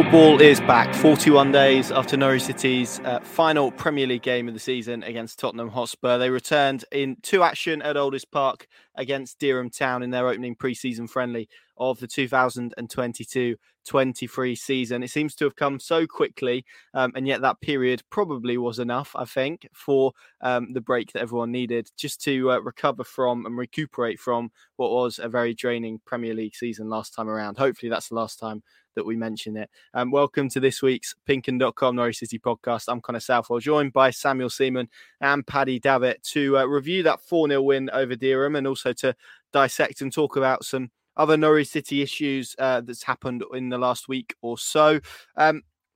Football is back 41 days after Norwich City's final Premier League game of the season against Tottenham Hotspur. They returned to action at Aldiss Park against Dereham Town in their opening pre-season friendly of the 2022-23 season. It seems to have come so quickly, and yet that period probably was enough, I think, for the break that everyone needed just to recover from and recuperate from what was a very draining Premier League season last time around. Hopefully that's the last time that we mention it. Welcome to this week's PinkUn.com Norwich City podcast. I'm Connor Southwell, joined by Samuel Seaman and Paddy Davitt to review that 4-0 win over Dereham and also to dissect and talk about some other Norwich City issues that's happened in the last week or so.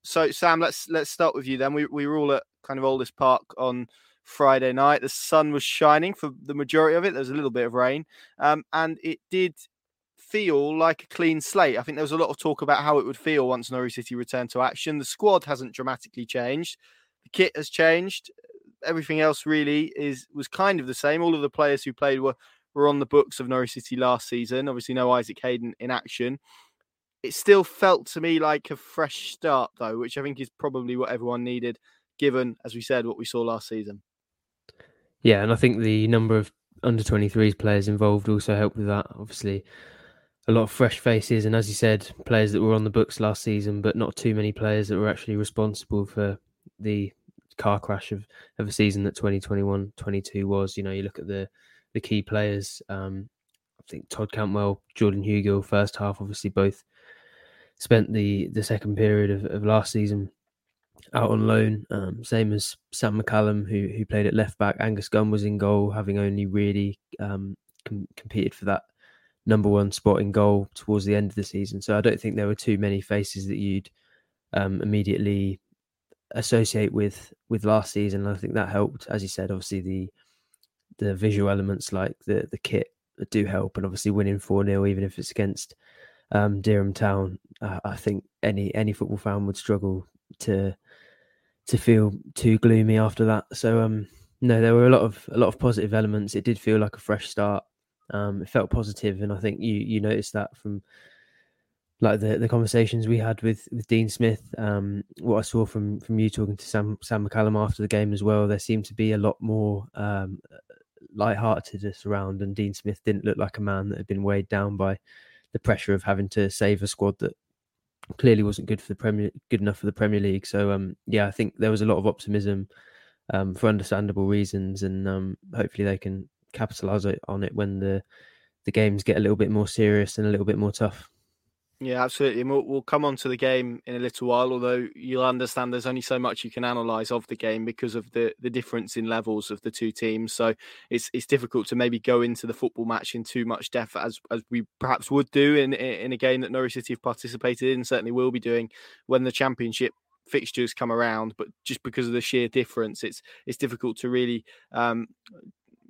So Sam, let's start with you then. We were all at kind of Aldiss Park on Friday night. The sun was shining for the majority of it. There was a little bit of rain, and it did feel like a clean slate. I think there was a lot of talk about how it would feel once Norwich City returned to action. The squad hasn't dramatically changed. The kit has changed. Everything else really was kind of the same. All of the players who played were on the books of Norwich City last season. Obviously, no Isaac Hayden in action. It still felt to me like a fresh start, though, which I think is probably what everyone needed, given, as we said, what we saw last season. Yeah, and I think the number of under-23s players involved also helped with that. Obviously, a lot of fresh faces, and as you said, players that were on the books last season, but not too many players that were actually responsible for the car crash of a season that 2021-22 was. You know, you look at the key players. I think Todd Cantwell, Jordan Hugill, first half, obviously both spent the second period of last season out on loan. Same as Sam McCallum, who played at left back. Angus Gunn was in goal, having only really competed for that number one spot in goal towards the end of the season. So I don't think there were too many faces that you'd immediately associate with last season. And I think that helped. As you said, obviously the visual elements like the kit do help. And obviously winning 4-0, even if it's against Dereham Town, I think any football fan would struggle to feel too gloomy after that. So no, there were a lot of positive elements. It did feel like a fresh start. It felt positive, and I think you noticed that from like the conversations we had with Dean Smith. What I saw from you talking to Sam McCallum after the game as well, there seemed to be a lot more lightheartedness around, and Dean Smith didn't look like a man that had been weighed down by the pressure of having to save a squad that clearly wasn't good enough for the Premier League. So I think there was a lot of optimism for understandable reasons, and hopefully they can capitalise on it when the games get a little bit more serious and a little bit more tough. Yeah, absolutely. And we'll come on to the game in a little while, although you'll understand there's only so much you can analyse of the game because of the difference in levels of the two teams. So it's difficult to maybe go into the football match in too much depth as we perhaps would do in a game that Norwich City have participated in, certainly will be doing when the Championship fixtures come around. But just because of the sheer difference, it's difficult to really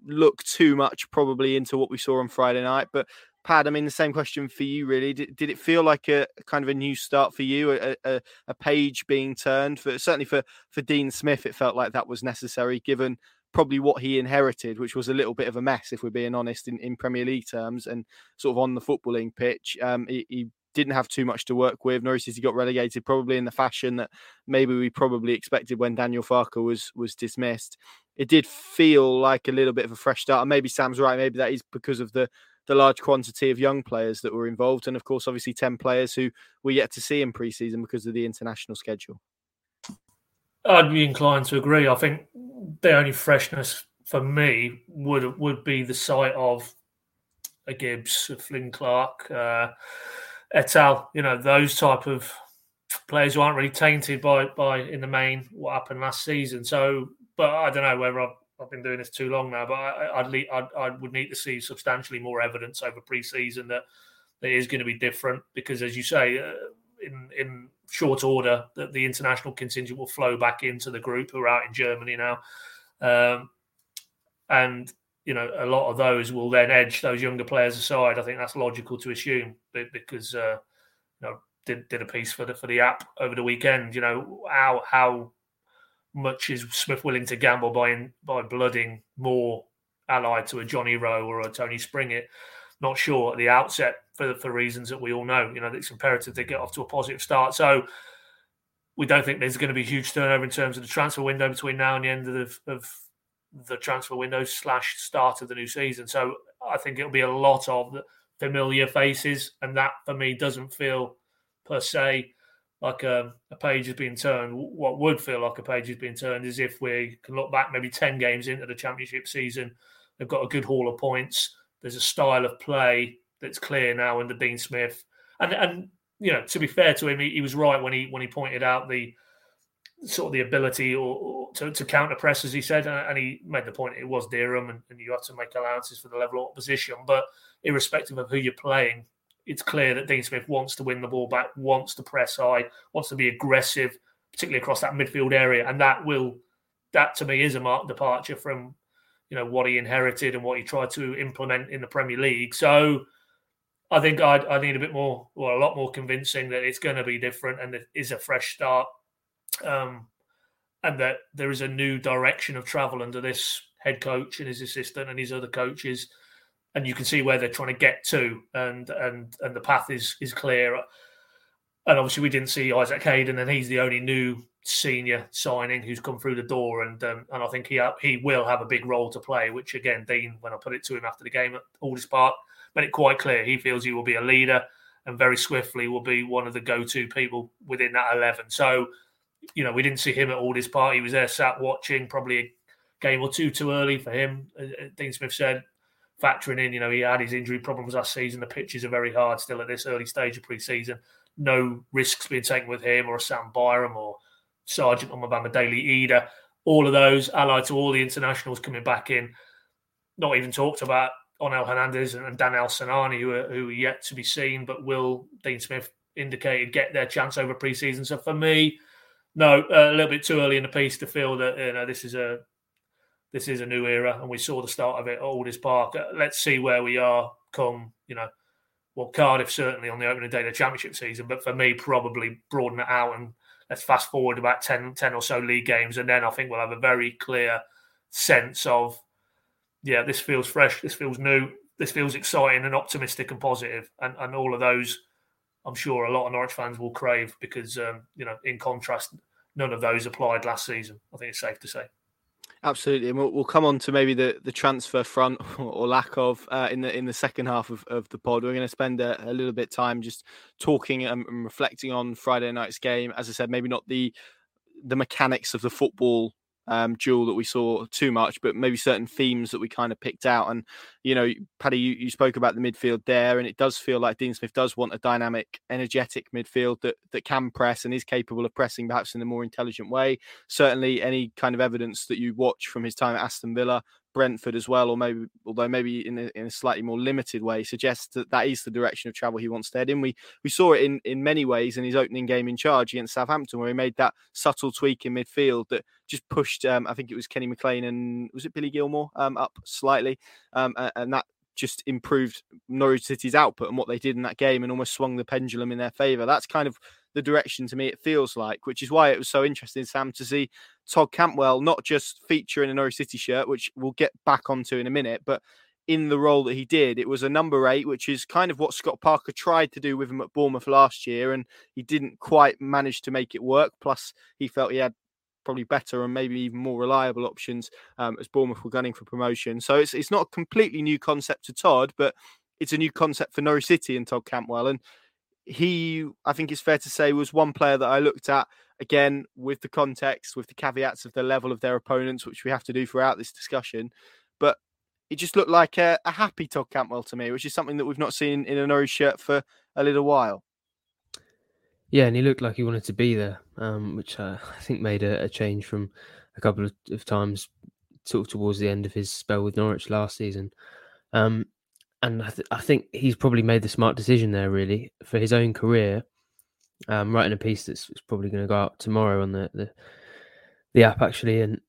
look too much probably into what we saw on Friday night. But Pad, I mean, the same question for you really. Did it feel like a kind of a new start for you, a page being turned? Certainly for Dean Smith, it felt like that was necessary given probably what he inherited, which was a little bit of a mess, if we're being honest, in Premier League terms and sort of on the footballing pitch. He didn't have too much to work with. Norwich City got relegated probably in the fashion that maybe we probably expected when Daniel Farke was dismissed. It did feel like a little bit of a fresh start. And maybe Sam's right. Maybe that is because of the large quantity of young players that were involved. And of course, obviously 10 players who we're yet to see in pre-season because of the international schedule. I'd be inclined to agree. I think the only freshness for me would be the sight of a Gibbs, a Flynn Clark, et al. You know, those type of players who aren't really tainted by in the main what happened last season. So, but I don't know whether I've been doing this too long now, but I would need to see substantially more evidence over pre-season that is going to be different because, as you say, in short order, that the international contingent will flow back into the group who are out in Germany now. And, you know, a lot of those will then edge those younger players aside. I think that's logical to assume because, you know, did a piece for the app over the weekend, you know, how much is Smith willing to gamble by blooding more allied to a Johnny Rowe or a Tony Springett? Not sure at the outset for reasons that we all know. You know, it's imperative they get off to a positive start. So we don't think there's going to be huge turnover in terms of the transfer window between now and the end of the transfer window / start of the new season. So I think it'll be a lot of familiar faces, and that for me doesn't feel per se like a page has been turned. What would feel like a page has been turned is if we can look back maybe 10 games into the Championship season, they've got a good haul of points. There's a style of play that's clear now under Dean Smith. And you know, to be fair to him, he was right when he pointed out the sort of the ability or to counter press, as he said, and he made the point it was Dereham and you have to make allowances for the level of opposition. But irrespective of who you're playing, it's clear that Dean Smith wants to win the ball back, wants to press high, wants to be aggressive, particularly across that midfield area. And that to me is a marked departure from, you know, what he inherited and what he tried to implement in the Premier League. So I think I need a bit more, well, a lot more convincing that it's going to be different and it is a fresh start. And that there is a new direction of travel under this head coach and his assistant and his other coaches. And you can see where they're trying to get to, and the path is clear. And obviously we didn't see Isaac Hayden, and he's the only new senior signing who's come through the door. And I think he will have a big role to play, which again, Dean, when I put it to him after the game at Aldiss Park, made it quite clear. He feels he will be a leader and very swiftly will be one of the go-to people within that 11. So, you know, we didn't see him at Aldiss Park. He was there sat watching, probably a game or two too early for him, Dean Smith said. Factoring in, you know, he had his injury problems last season. The pitches are very hard still at this early stage of pre-season. No risks being taken with him or a Sam Byram or Sergeant Omabama Daly-Eder. All of those, allied to all the internationals coming back in. Not even talked about Onel Hernandez and Daniel Sinani, who are yet to be seen, but will, Dean Smith indicated, get their chance over pre-season. So for me, no, a little bit too early in the piece to feel that, you know, this is a new era, and we saw the start of it at Aldiss Park. Let's see where we are come, you know, well, Cardiff certainly on the opening day of the Championship season, but for me, probably broaden it out and let's fast forward about 10 or so league games, and then I think we'll have a very clear sense of, yeah, this feels fresh, this feels new, this feels exciting and optimistic and positive, and all of those, I'm sure a lot of Norwich fans will crave because, you know, in contrast, none of those applied last season. I think it's safe to say. Absolutely, and we'll come on to maybe the transfer front or lack of in the second half of the pod. We're going to spend a little bit of time just talking and reflecting on Friday night's game. As I said, maybe not the mechanics of the football duel that we saw too much, but maybe certain themes that we kind of picked out. And, you know, Paddy, you spoke about the midfield there, and it does feel like Dean Smith does want a dynamic, energetic midfield that can press and is capable of pressing perhaps in a more intelligent way. Certainly any kind of evidence that you watch from his time at Aston Villa, Brentford as well, or maybe, although maybe in a slightly more limited way, suggests that is the direction of travel he wants to head in. We saw it in many ways in his opening game in charge against Southampton, where he made that subtle tweak in midfield that just pushed, I think it was Kenny McLean and was it Billy Gilmour up slightly, and that just improved Norwich City's output and what they did in that game and almost swung the pendulum in their favour. That's kind of the direction to me it feels like, which is why it was so interesting, Sam, to see Todd Cantwell not just feature in a Norwich City shirt, which we'll get back onto in a minute, but in the role that he did. It was a number 8, which is kind of what Scott Parker tried to do with him at Bournemouth last year, and he didn't quite manage to make it work. Plus, he felt he had probably better and maybe even more reliable options as Bournemouth were gunning for promotion. So it's not a completely new concept to Todd, but it's a new concept for Norwich City and Todd Cantwell. And he, I think it's fair to say, was one player that I looked at, again, with the context, with the caveats of the level of their opponents, which we have to do throughout this discussion. But it just looked like a happy Todd Cantwell to me, which is something that we've not seen in a Norwich shirt for a little while. Yeah, and he looked like he wanted to be there, which I think made a change from a couple of times sort of towards the end of his spell with Norwich last season. And I think he's probably made the smart decision there, really, for his own career. Writing a piece that's probably going to go out tomorrow on the app, actually. And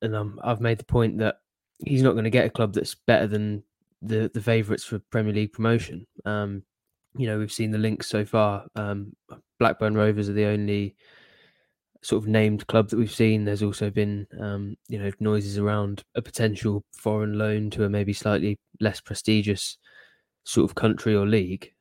I've made the point that he's not going to get a club that's better than the favourites for Premier League promotion. You know, we've seen the links so far. Blackburn Rovers are the only sort of named club that we've seen. There's also been, you know, noises around a potential foreign loan to a maybe slightly less prestigious sort of country or league.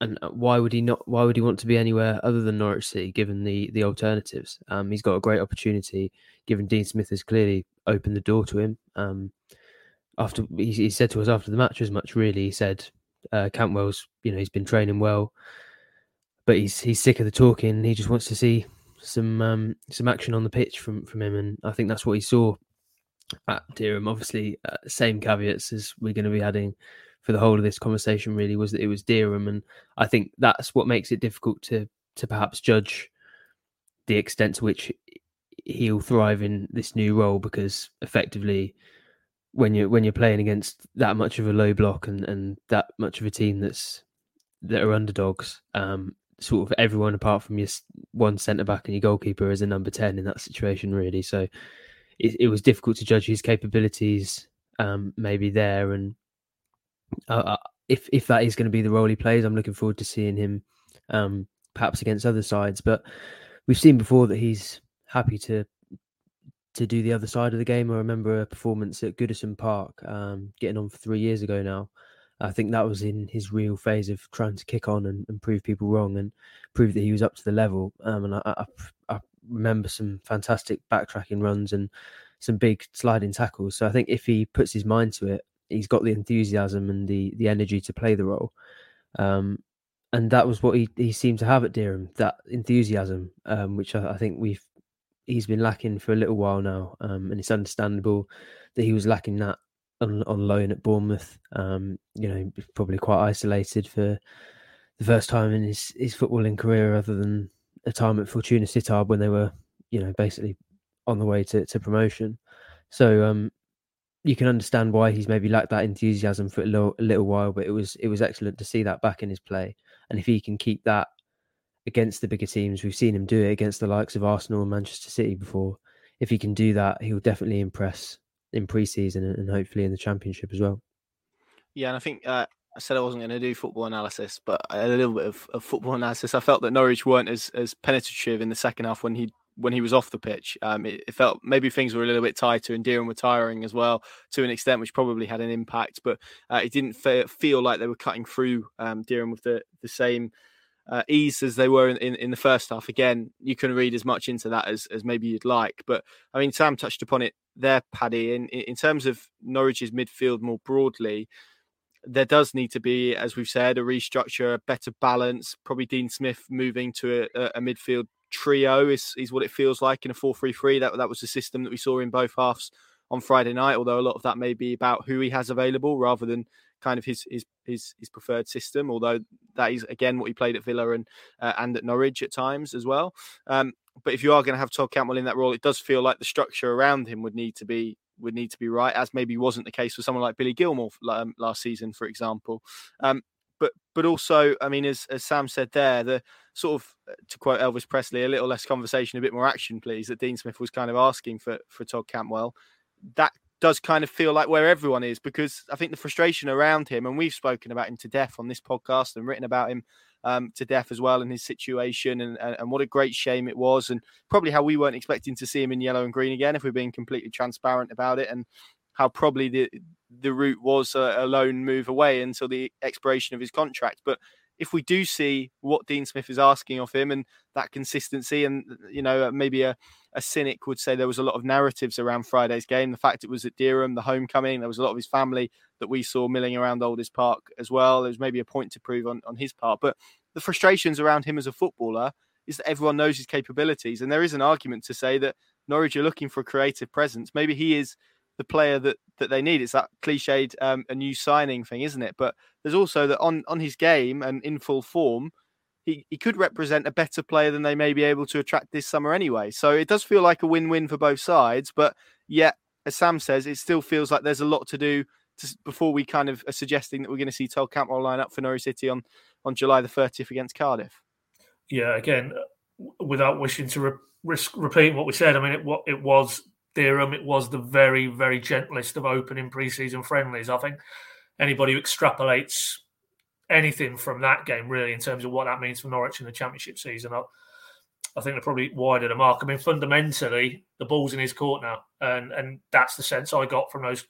And why would he not? Why would he want to be anywhere other than Norwich City, given the alternatives? He's got a great opportunity, given Dean Smith has clearly opened the door to him. After he said to us after the match, as much really, he said Cantwell's, he's been training well, but he's sick of the talking. He just wants to see some action on the pitch from him, and I think that's what he saw at Dereham. Obviously, same caveats as we're going to be adding for the whole of this conversation, really, was that it was Dereham. And I think that's what makes it difficult to perhaps judge the extent to which he'll thrive in this new role, because effectively when you're playing against that much of a low block and that much of a team that are underdogs, sort of everyone apart from your one centre-back and your goalkeeper is a number 10 in that situation, really. So it was difficult to judge his capabilities maybe there, and if that is going to be the role he plays, I'm looking forward to seeing him perhaps against other sides. But we've seen before that he's happy to do the other side of the game. I remember a performance at Goodison Park, getting on for 3 years ago now. I think that was in his real phase of trying to kick on and prove people wrong and prove that he was up to the level. And I remember some fantastic backtracking runs and some big sliding tackles. So I think if he puts his mind to it, he's got the enthusiasm and the energy to play the role. And that was what he seemed to have at Dereham, that enthusiasm, which I think he's been lacking for a little while now. And it's understandable that he was lacking that on loan at Bournemouth. Probably quite isolated for the first time in his footballing career, other than a time at Fortuna Sittard when they were, basically on the way to promotion. So, you can understand why he's maybe lacked that enthusiasm for a little while, but it was excellent to see that back in his play. And if he can keep that against the bigger teams, we've seen him do it against the likes of Arsenal and Manchester City before. If he can do that, he'll definitely impress in pre-season and hopefully in the Championship as well. Yeah, and I think I said I wasn't going to do football analysis, but I had a little bit of football analysis. I felt that Norwich weren't as penetrative in the second half when he was off the pitch. It felt maybe things were a little bit tighter and Dereham were tiring as well to an extent, which probably had an impact, but it didn't feel like they were cutting through Dereham with the same ease as they were in the first half. Again, you can read as much into that as maybe you'd like, but I mean, Sam touched upon it there, Paddy. In terms of Norwich's midfield more broadly, there does need to be, as we've said, a restructure, a better balance, probably Dean Smith moving to a midfield trio is what it feels like in a 4-3-3. That was the system that we saw in both halves on Friday night, although a lot of that may be about who he has available rather than kind of his preferred system, although that is again what he played at Villa and at Norwich at times as well. But if you are going to have Todd Cantwell in that role, it does feel like the structure around him would need to be right, as maybe wasn't the case for someone like Billy Gilmour last season, for example. But also, I mean, as Sam said there, the sort of, to quote Elvis Presley, a little less conversation, a bit more action, please, that Dean Smith was kind of asking for Todd Cantwell. That does kind of feel like where everyone is, because I think the frustration around him, and we've spoken about him to death on this podcast and written about him to death as well, and his situation and what a great shame it was, and probably how we weren't expecting to see him in yellow and green again, if we're being completely transparent about it, and how probably the route was a loan move away until the expiration of his contract. But if we do see what Dean Smith is asking of him and that consistency, and maybe a cynic would say there was a lot of narratives around Friday's game, the fact it was at Dereham, the homecoming, there was a lot of his family that we saw milling around Aldiss Park as well. There was maybe a point to prove on his part, but the frustrations around him as a footballer is that everyone knows his capabilities, and there is an argument to say that Norwich are looking for a creative presence. Maybe he is the player that they need. It's that cliched a new signing thing, isn't it? But there's also that on his game and in full form, he could represent a better player than they may be able to attract this summer anyway. So it does feel like a win-win for both sides. But yet, as Sam says, it still feels like there's a lot to do before we kind of are suggesting that we're going to see Todd Cantwell line up for Norwich City on July the 30th against Cardiff. Yeah, again, without wishing to repeat what we said, I mean, it was Dereham, it was the very, very gentlest of opening pre-season friendlies. I think anybody who extrapolates anything from that game, really, in terms of what that means for Norwich in the Championship season, I think they're probably wide of the mark. I mean, fundamentally, the ball's in his court now, and that's the sense I got from those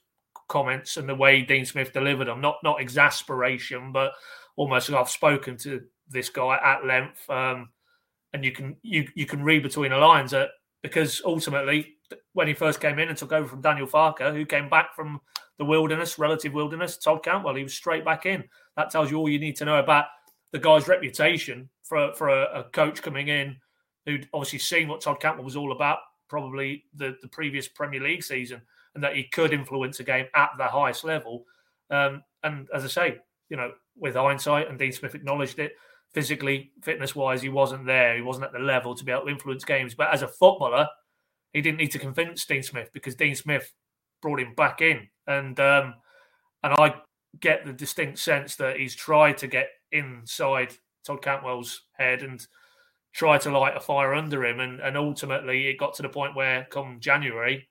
comments and the way Dean Smith delivered them. Not exasperation, but almost, I've spoken to this guy at length, and you can read between the lines that, because ultimately when he first came in and took over from Daniel Farke, who came back from the relative wilderness, Todd Cantwell, he was straight back in. That tells you all you need to know about the guy's reputation for a coach coming in who'd obviously seen what Todd Cantwell was all about, probably the previous Premier League season, and that he could influence a game at the highest level. And as I say, you know, with hindsight, and Dean Smith acknowledged it, physically, fitness-wise, he wasn't there. He wasn't at the level to be able to influence games. But as a footballer, he didn't need to convince Dean Smith, because Dean Smith brought him back in. And I get the distinct sense that he's tried to get inside Todd Cantwell's head and try to light a fire under him. And ultimately, it got to the point where, come January,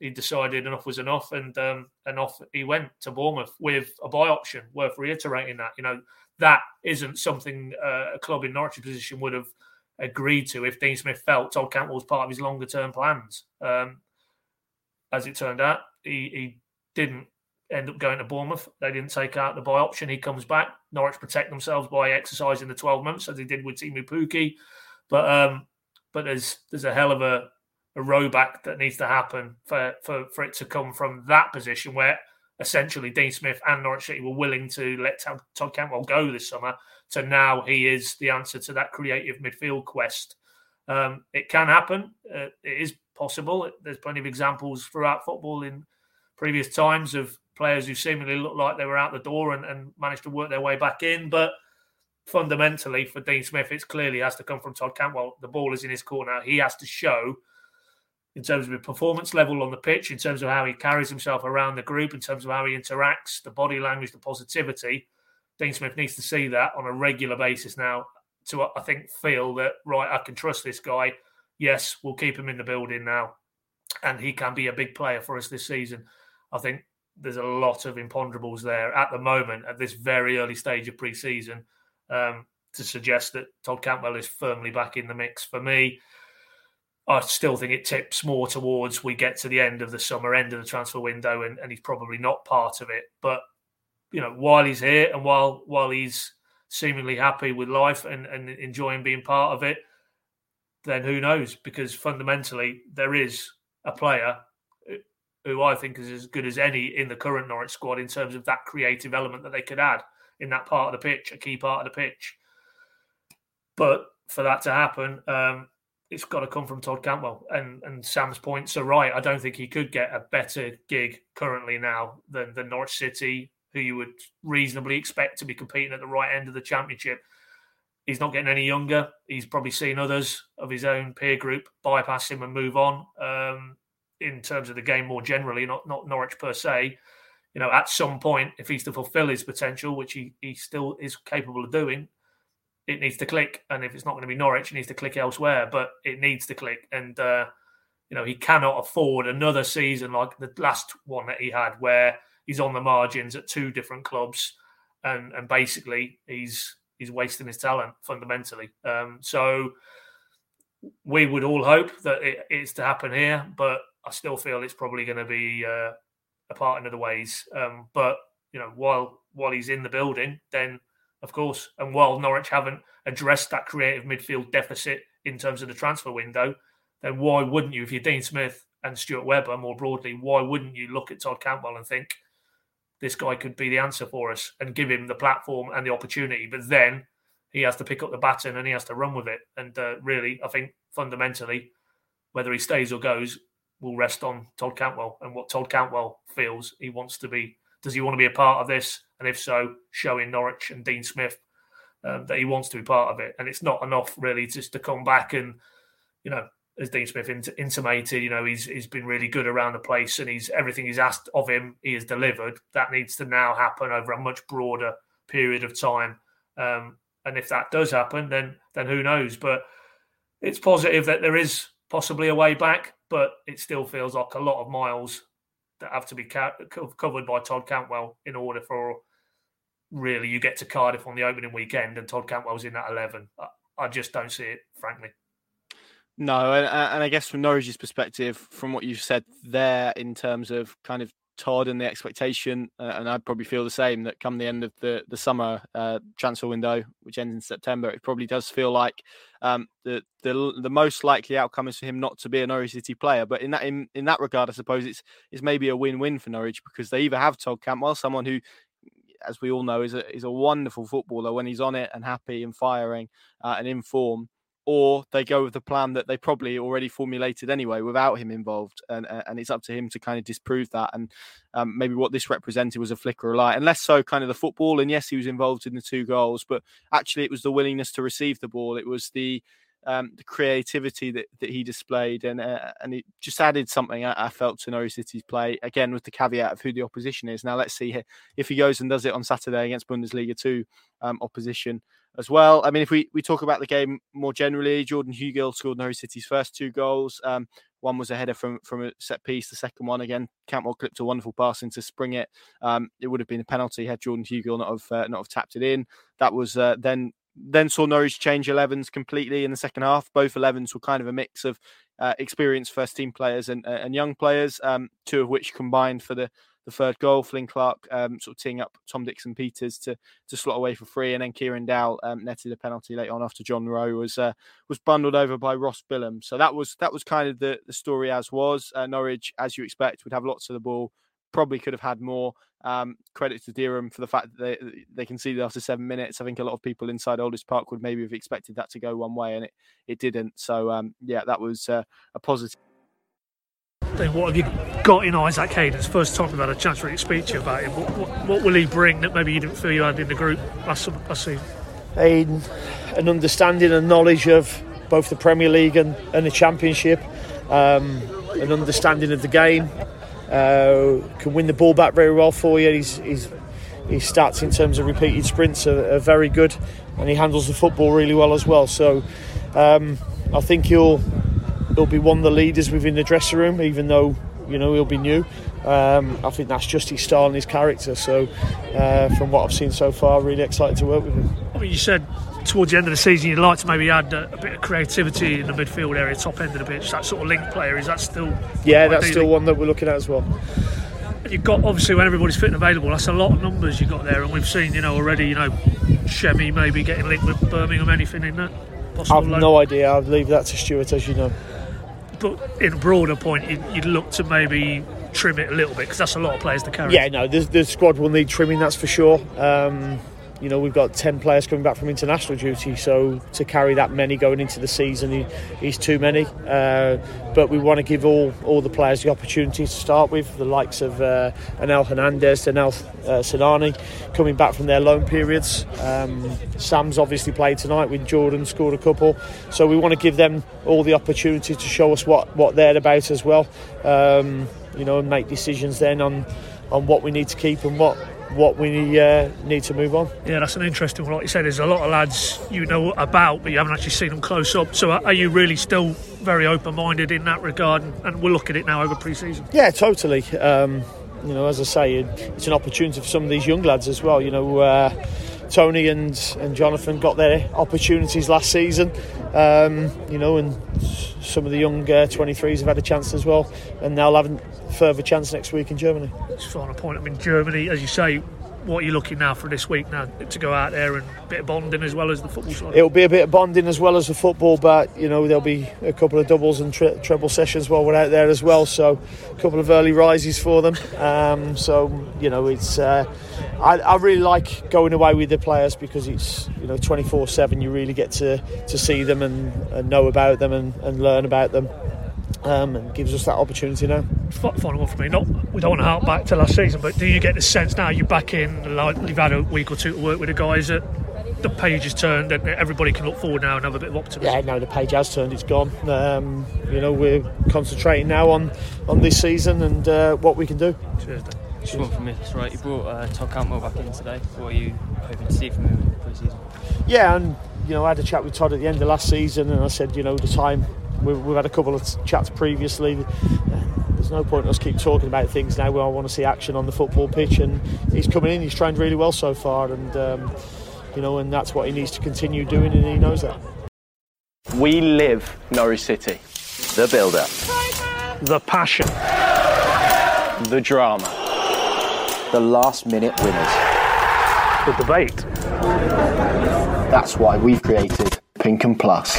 he decided enough was enough, and off he went to Bournemouth with a buy option. Worth reiterating that, you know, that isn't something a club in Norwich's position would have agreed to if Dean Smith felt Todd Cantwell was part of his longer term plans. As it turned out, he didn't end up going to Bournemouth. They didn't take out the buy option. He comes back. Norwich protect themselves by exercising the 12 months as they did with Timu Puki. But there's a hell of a rollback that needs to happen for it to come from that position, where essentially Dean Smith and Norwich City were willing to let Todd Cantwell go this summer, to now he is the answer to that creative midfield quest. It can happen. It is possible. There's plenty of examples throughout football in previous times of players who seemingly looked like they were out the door and managed to work their way back in. But fundamentally, for Dean Smith, it clearly has to come from Todd Cantwell. The ball is in his court now. He has to show, in terms of his performance level on the pitch, in terms of how he carries himself around the group, in terms of how he interacts, the body language, the positivity. Dean Smith needs to see that on a regular basis now to, I think, feel that, right, I can trust this guy. Yes, we'll keep him in the building now, and he can be a big player for us this season. I think there's a lot of imponderables there at the moment, at this very early stage of pre-season, to suggest that Todd Cantwell is firmly back in the mix. For me, I still think it tips more towards we get to the end of the summer, end of the transfer window, and he's probably not part of it. But, you know, while he's here and while he's seemingly happy with life and enjoying being part of it, then who knows? Because fundamentally, there is a player who I think is as good as any in the current Norwich squad in terms of that creative element that they could add in that part of the pitch, a key part of the pitch. But for that to happen, it's got to come from Todd Cantwell. And Sam's points are right. I don't think he could get a better gig currently now than Norwich City, who you would reasonably expect to be competing at the right end of the Championship. He's not getting any younger. He's probably seen others of his own peer group bypass him and move on, in terms of the game more generally, not Norwich per se. You know, at some point, if he's to fulfil his potential, which he still is capable of doing, it needs to click. And if it's not going to be Norwich, it needs to click elsewhere, but it needs to click. And, you know, he cannot afford another season like the last one that he had, where he's on the margins at two different clubs and basically he's wasting his talent fundamentally. So we would all hope that it's to happen here, but I still feel it's probably going to be apart in other ways. But, you know, while he's in the building, then, of course, and while Norwich haven't addressed that creative midfield deficit in terms of the transfer window, then why wouldn't you, if you're Dean Smith and Stuart Webber more broadly, why wouldn't you look at Todd Cantwell and think this guy could be the answer for us and give him the platform and the opportunity? But then he has to pick up the baton and he has to run with it. And really, I think fundamentally, whether he stays or goes will rest on Todd Cantwell and what Todd Cantwell feels he wants to be. Does he want to be a part of this? And if so, showing Norwich and Dean Smith that he wants to be part of it. And it's not enough, really, just to come back and, you know, as Dean Smith intimated, you know, he's been really good around the place and everything he's asked of him, he has delivered. That needs to now happen over a much broader period of time. And if that does happen, then who knows? But it's positive that there is possibly a way back, but it still feels like a lot of miles that have to be covered by Todd Cantwell in order for really you get to Cardiff on the opening weekend and Todd Cantwell's in that 11. I just don't see it, frankly. No, and I guess from Norwich's perspective, from what you've said there in terms of kind of Todd, and the expectation, and I'd probably feel the same, that come the end of the summer transfer window, which ends in September, it probably does feel like the most likely outcome is for him not to be a Norwich City player. But in that regard, I suppose it's maybe a win-win for Norwich, because they either have Todd Cantwell, someone who, as we all know, is a wonderful footballer when he's on it and happy and firing and in form, or they go with the plan that they probably already formulated anyway without him involved. And it's up to him to kind of disprove that. And maybe what this represented was a flicker of light, and less so kind of the football. And yes, he was involved in the two goals, but actually it was the willingness to receive the ball. It was the creativity that he displayed, and it just added something, I felt, to Norwich City's play, again with the caveat of who the opposition is. Now let's see if he goes and does it on Saturday against Bundesliga 2 opposition as well. I mean, if we talk about the game more generally, Jordan Hugill scored Norwich City's first two goals. One was a header from a set piece. The second one, again, Cantwell clipped a wonderful pass into Springett. It would have been a penalty had Jordan Hugill not have tapped it in. That was then saw Norwich change 11s completely in the second half. Both 11s were kind of a mix of experienced first-team players and young players, two of which combined for the third goal. Flynn Clark sort of teeing up Tom Dixon-Peters to slot away for free, and then Kieran Dowell netted a penalty late on after John Rowe was bundled over by Ross Billam. So that was kind of the story as was. Norwich, as you expect, would have lots of the ball. Probably could have had more. Credit to Dereham for the fact that they conceded after 7 minutes. I think a lot of people inside Aldiss Park would maybe have expected that to go one way, and it didn't. So, that was a positive. What have you got in Isaac Hayden? It's the first time we've had a chance to really speak to you about him. What will he bring that maybe you didn't feel you had in the group last season? Hayden, an understanding and knowledge of both the Premier League and the Championship, an understanding of the game. Can win the ball back very well for you. His stats in terms of repeated sprints are very good, and he handles the football really well as well. So I think he'll be one of the leaders within the dressing room, even though he'll be new. I think that's just his style and his character. So from what I've seen so far, really excited to work with him. I mean, you said towards the end of the season you'd like to maybe add a bit of creativity in the midfield area, top end of the pitch, that sort of link player. Is that still... Yeah, that's still one that we're looking at as well. And you've got, obviously, when everybody's fit and available, that's a lot of numbers you've got there, and we've seen, already, Shemi maybe getting linked with Birmingham, anything in that? Possible I've no idea. I'd leave that to Stuart, as you know. But in a broader point, you'd look to maybe trim it a little bit, because that's a lot of players to carry. Yeah, no, the squad will need trimming, that's for sure. We've got 10 players coming back from international duty, so to carry that many going into the season, he's too many. But we want to give all the players the opportunity to start with, the likes of Onel Hernandez, Daniel Sinani, coming back from their loan periods. Sam's obviously played tonight with Jordan, scored a couple. So we want to give them all the opportunity to show us what they're about as well, and make decisions then on what we need to keep and what we need to move on. Yeah, that's an interesting one. Like you said, there's a lot of lads you know about, but you haven't actually seen them close up. So are you really still very open-minded in that regard, and we'll look at it now over pre-season? Yeah, totally. As I say, it's an opportunity for some of these young lads as well. Tony and Jonathan got their opportunities last season, and some of the young 23s have had a chance as well, and they'll have a further chance next week in Germany. That's a final point. I mean, Germany, as you say, what are you looking now for this week now to go out there and a bit of bonding as well as the football side? It'll be a bit of bonding as well as the football, but there'll be a couple of doubles and treble sessions while we're out there as well, so a couple of early rises for them. It's I really like going away with the players, because it's 24/7 you really get to see them and know about them and learn about them. And gives us that opportunity now. Final one for me. We don't want to hark back to last season, but do you get the sense now you're back in, like you've had a week or two to work with the guys, that the page has turned and everybody can look forward now and have a bit of optimism? Yeah, no, the page has turned. It's gone. We're concentrating now on this season and what we can do. Cheers, Dan. Just one for me. That's right. You brought Todd Cantwell back in today. What are you hoping to see from him in the pre-season? Yeah, and I had a chat with Todd at the end of last season, and I said, the time. We've had a couple of chats previously. There's no point in us keep talking about things now. Where I want to see action on the football pitch, and he's coming in. He's trained really well so far, and and that's what he needs to continue doing, and he knows that. We live Norwich City. The build-up, the passion, the drama. the last-minute winners. The debate. That's why we've created Pinkham Plus.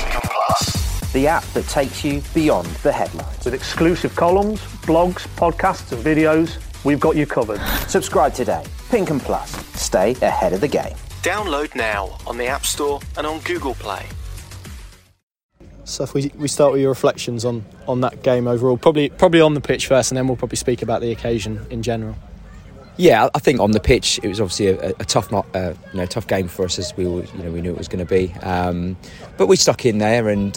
The app that takes you beyond the headlines. With exclusive columns, blogs, podcasts and videos, we've got you covered. Subscribe today. Pinkham Plus. Stay ahead of the game. Download now on the App Store and on Google Play. So if we start with your reflections on that game overall, probably on the pitch first, and then we'll probably speak about the occasion in general. Yeah, I think on the pitch it was obviously a tough game for us, as we knew it was going to be. But we stuck in there, and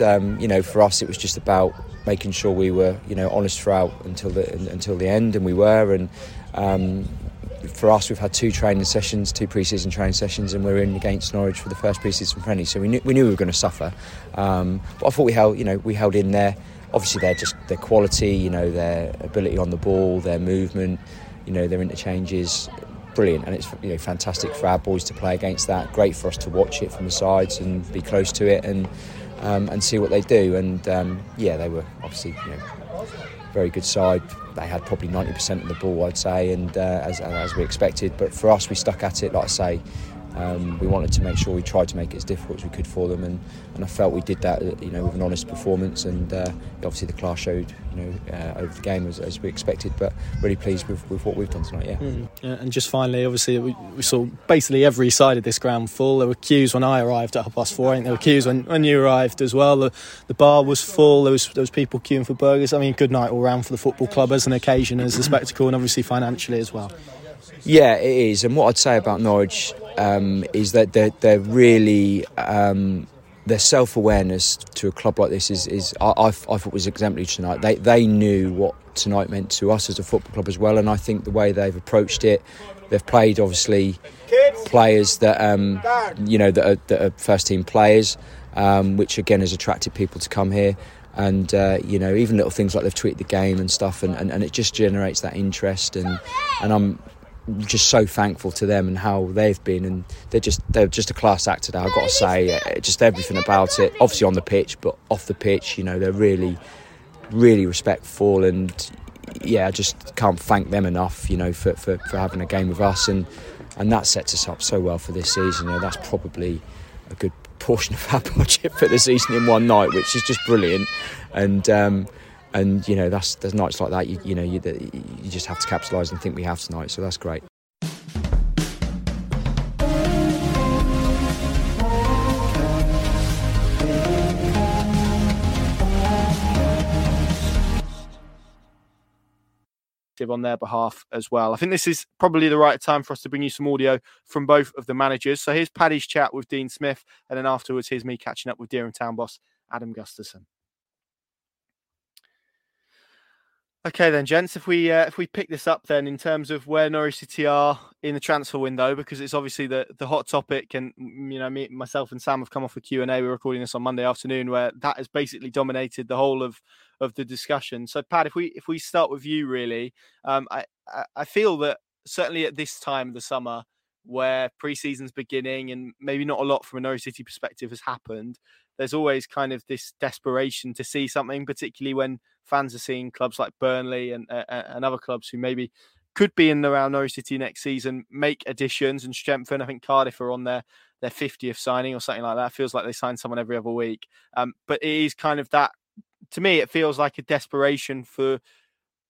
for us it was just about making sure we were honest throughout until the end, and we were. And for us, we've had two pre-season training sessions, and we're in against Norwich for the first pre-season friendly, so we knew we were going to suffer. But I thought we held in there. Obviously, their quality, their ability on the ball, their movement. Their interchanges, brilliant, and it's fantastic for our boys to play against that. Great for us to watch it from the sides and be close to it and see what they do. And they were obviously very good side. They had probably 90% of the ball, I'd say, and as we expected. But for us, we stuck at it. Like I say, we wanted to make sure we tried to make it as difficult as we could for them, and I felt we did that. With an honest performance, and obviously the class showed. Over the game as we expected, but really pleased with what we've done tonight. Yeah. And just finally, obviously we saw basically every side of this ground full. There were queues when I arrived at 4:30. I think there were queues when you arrived as well. The bar was full. There was people queuing for burgers. I mean, good night all round for the football club as an occasion, as a spectacle, and obviously financially as well. Yeah, it is. And what I'd say about Norwich is that they're really. Their self-awareness to a club like this is I thought was exemplary tonight. They knew what tonight meant to us as a football club as well, and I think the way they've approached it, they've played obviously players that that are first-team players, which again has attracted people to come here. And even little things like they've tweeted the game and stuff, and it just generates that interest, and I'm just so thankful to them and how they've been, and they're just a class act today, I've got to say. Just everything about it, obviously on the pitch, but off the pitch, they're really, really respectful, and I just can't thank them enough, for having a game with us, and that sets us up so well for this season. That's probably a good portion of our budget for the season in one night, which is just brilliant, And there's nights like that. You just have to capitalise, and think we have tonight. So that's great. On their behalf as well. I think this is probably the right time for us to bring you some audio from both of the managers. So here's Paddy's chat with Dean Smith, and then afterwards here's me catching up with Dereham Town boss Adam Gustafson. Okay then, gents, if we pick this up then in terms of where Norwich City are in the transfer window, because it's obviously the hot topic, and me, myself and Sam have come off a Q&A. We're recording this on Monday afternoon, where that has basically dominated the whole of the discussion. So Pat, if we start with you really, I feel that certainly at this time of the summer, where pre-season's beginning and maybe not a lot from a Norwich City perspective has happened, there's always kind of this desperation to see something, particularly when fans are seeing clubs like Burnley and other clubs who maybe could be in around Norwich City next season, make additions and strengthen. I think Cardiff are on their 50th signing or something like that. It feels like they sign someone every other week. But it is kind of that, to me, it feels like a desperation for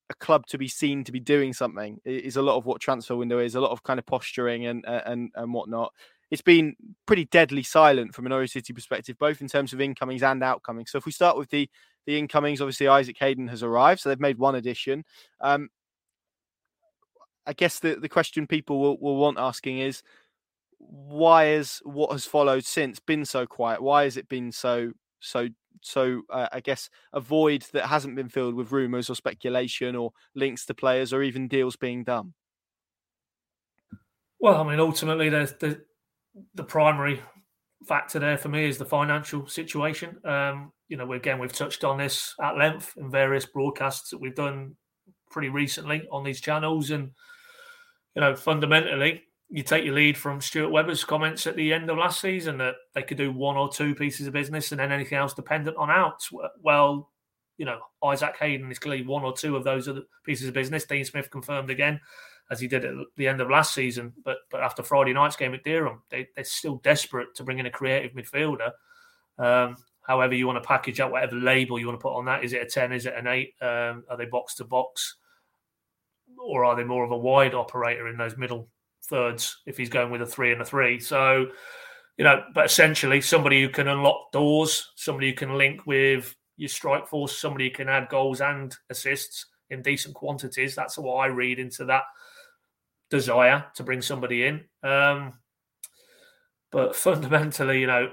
a club to be seen to be doing something. It is a lot of what transfer window is, a lot of kind of posturing and whatnot. It's been pretty deadly silent from a Norwich City perspective, both in terms of incomings and outcomings. So if we start with the incomings, obviously Isaac Hayden has arrived, so they've made one addition. I guess the question people will want asking is, why is what has followed since been so quiet? Why has it been so I guess a void that hasn't been filled with rumours or speculation or links to players or even deals being done? Well, I mean, ultimately the primary factor there for me is the financial situation. We've touched on this at length in various broadcasts that we've done pretty recently on these channels, and fundamentally you take your lead from Stuart Webber's comments at the end of last season that they could do one or two pieces of business and then anything else dependent on outs. Well, Isaac Hayden is clearly one or two of those other pieces of business. Dean Smith confirmed again as he did at the end of last season. But after Friday night's game at Dereham, they're still desperate to bring in a creative midfielder. However you want to package up, whatever label you want to put on that. Is it a 10? Is it an 8? Are they box to box? Or are they more of a wide operator in those middle thirds if he's going with a 3 and a 3? So, you know, but essentially somebody who can unlock doors, somebody who can link with your strike force, somebody who can add goals and assists in decent quantities. That's what I read into that desire to bring somebody in. But fundamentally, you know,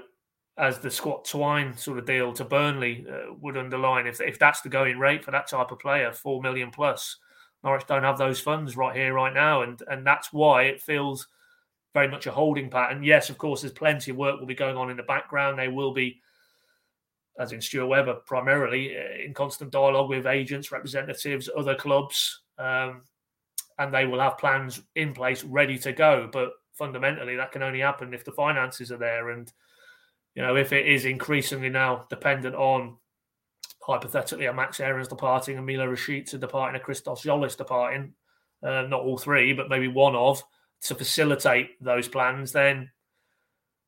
as the Squat Twine sort of deal to Burnley would underline, if that's the going rate for that type of player, $4 million plus, Norwich don't have those funds right here, right now. And that's why it feels very much a holding pattern. Yes, of course, there's plenty of work will be going on in the background. They will be, as in Stuart Webber, primarily in constant dialogue with agents, representatives, other clubs, and they will have plans in place ready to go. But fundamentally, that can only happen if the finances are there. And, you know, if it is increasingly now dependent on, hypothetically, a Max Aarons departing, a Mila Rashica departing, a Christos Tzolis departing, not all three, but maybe one of, to facilitate those plans, then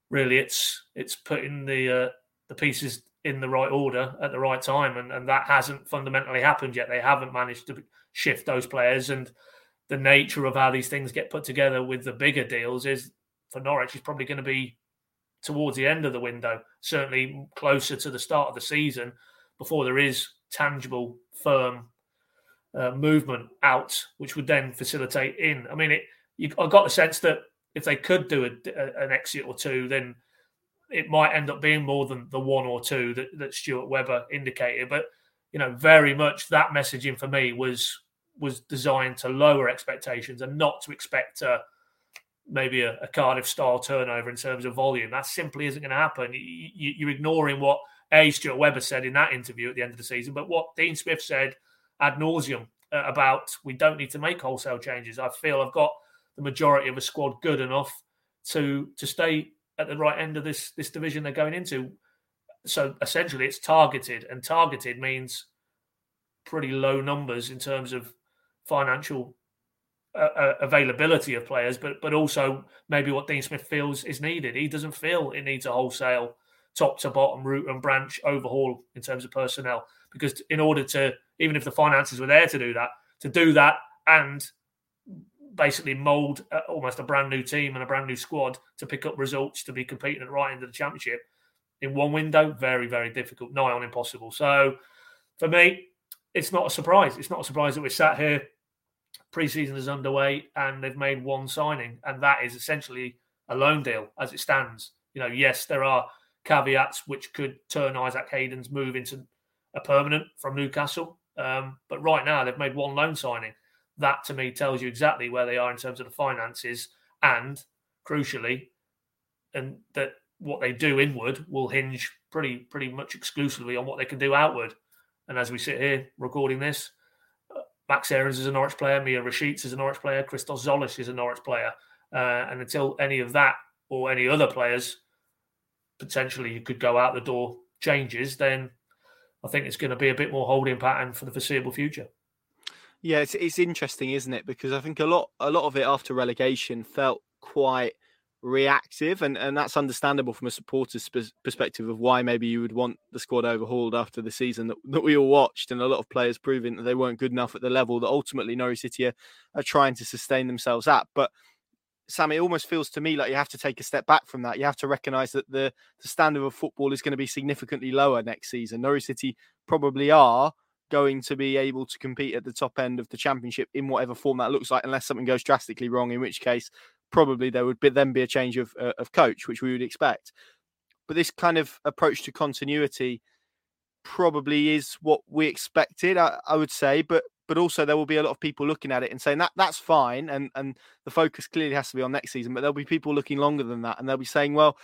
really it's putting the pieces in the right order at the right time. And that hasn't fundamentally happened yet. They haven't managed to shift those players. And the nature of how these things get put together with the bigger deals is, for Norwich, is probably going to be towards the end of the window, certainly closer to the start of the season, before there is tangible, firm movement out, which would then facilitate in. I mean, I got the sense that if they could do an exit or two, then it might end up being more than the one or two that Stuart Webber indicated. But, you know, very much that messaging for me was designed to lower expectations and not to expect maybe a Cardiff-style turnover in terms of volume. That simply isn't going to happen. You're ignoring what Stuart Webber said in that interview at the end of the season, but what Dean Smith said ad nauseum about, we don't need to make wholesale changes. I feel I've got the majority of a squad good enough to stay at the right end of this division they're going into. So essentially it's targeted, and targeted means pretty low numbers in terms of financial availability of players, but also maybe what Dean Smith feels is needed. He doesn't feel it needs a wholesale top to bottom, root and branch overhaul in terms of personnel, because in order to, even if the finances were there to do that and basically mould almost a brand new team and a brand new squad to pick up results, to be competing at the right end of the championship in one window, very, very difficult, nigh on impossible. So for me, it's not a surprise. It's not a surprise that we're sat here, pre-season is underway, and they've made one signing, and that is essentially a loan deal as it stands. You know, yes, there are caveats which could turn Isaac Hayden's move into a permanent from Newcastle. But right now, they've made one loan signing. That, to me, tells you exactly where they are in terms of the finances, and, crucially, and that what they do inward will hinge pretty much exclusively on what they can do outward. And as we sit here recording this, Max Aarons is a Norwich player, Mia Rashica is a Norwich player, Christos Tzolis is a Norwich player. And until any of that or any other players potentially you could go out the door changes, then I think it's going to be a bit more holding pattern for the foreseeable future. Yeah, it's interesting, isn't it? Because I think a lot of it after relegation felt quite reactive, and that's understandable from a supporter's perspective of why maybe you would want the squad overhauled after the season that we all watched, and a lot of players proving that they weren't good enough at the level that ultimately Norwich City are trying to sustain themselves at. But Sam, it almost feels to me like you have to take a step back from that. You have to recognise that the standard of football is going to be significantly lower next season. Norwich City probably are going to be able to compete at the top end of the championship in whatever form that looks like, unless something goes drastically wrong, in which case probably there would then be a change of coach, which we would expect. But this kind of approach to continuity probably is what we expected, I would say, but also there will be a lot of people looking at it and saying that's fine. And the focus clearly has to be on next season, but there'll be people looking longer than that. And they'll be saying, well,